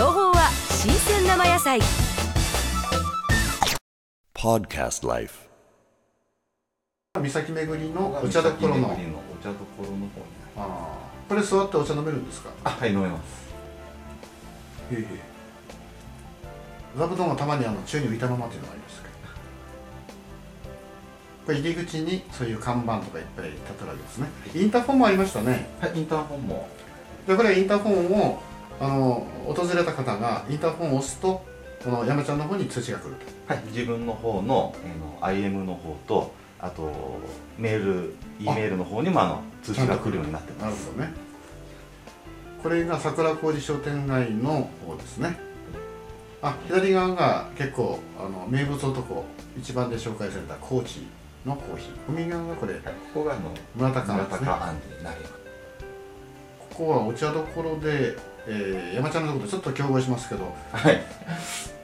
情報は新鮮生野菜。 Podcast Life 三崎めぐりのお茶どころの方になります。これ座ってお茶飲めるんですか？はい、飲めます。座布団はたまに宙に浮いたままというのがありますけど、これ入り口にそういう看板とかいっぱい立ってるわけですね。インターフォンもありましたね。はい、インターフォンも。で、これインターフォンを訪れた方がインターフォンを押すと、この山ちゃんの方に通知が来ると。はい、自分の方の、IM の方と、あとメール、E メールの方にも通知が来るようになってます。なるほどね。これが桜小路商店街の方ですね。左側が結構名物男一番で紹介された高知のコーヒー、海側がこれ、はい、ここが村高庵ですね。ここはお茶どころで、山ちゃんのところとちょっと競合しますけど、はい、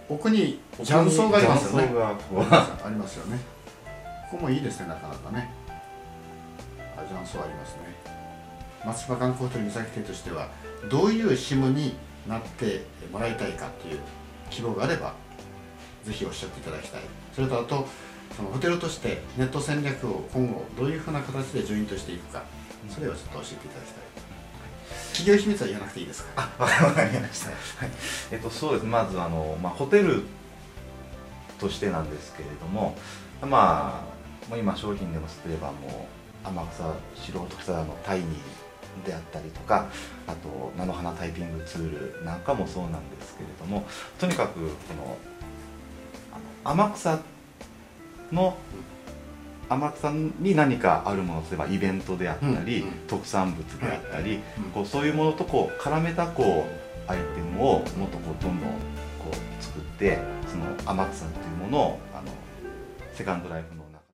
奥に雀荘がありますよね。ありますよね。ここもいいですね、なかなかね。雀荘ありますね。松島観光ホテル三崎店としてはどういうシムになってもらいたいかという希望があればぜひおっしゃっていただきたい。それとあと、そのホテルとしてネット戦略を今後どういうふうな形でジョイントしていくか、それをちょっと教えていただきたい。企業秘密は言わなくていいですか？わかりました。はい。そうです。まずホテルとしてなんですけれども、今商品でもすれば天草白土草のタイニーであったりとか、あと菜の花タイピングツールなんかもそうなんですけれども、とにかくこの天草に何かあるものといえばイベントであったり、特産物であったり、そういうものと絡めたアイテムをもっとどんどん作って、その天草っていうものをセカンドライフの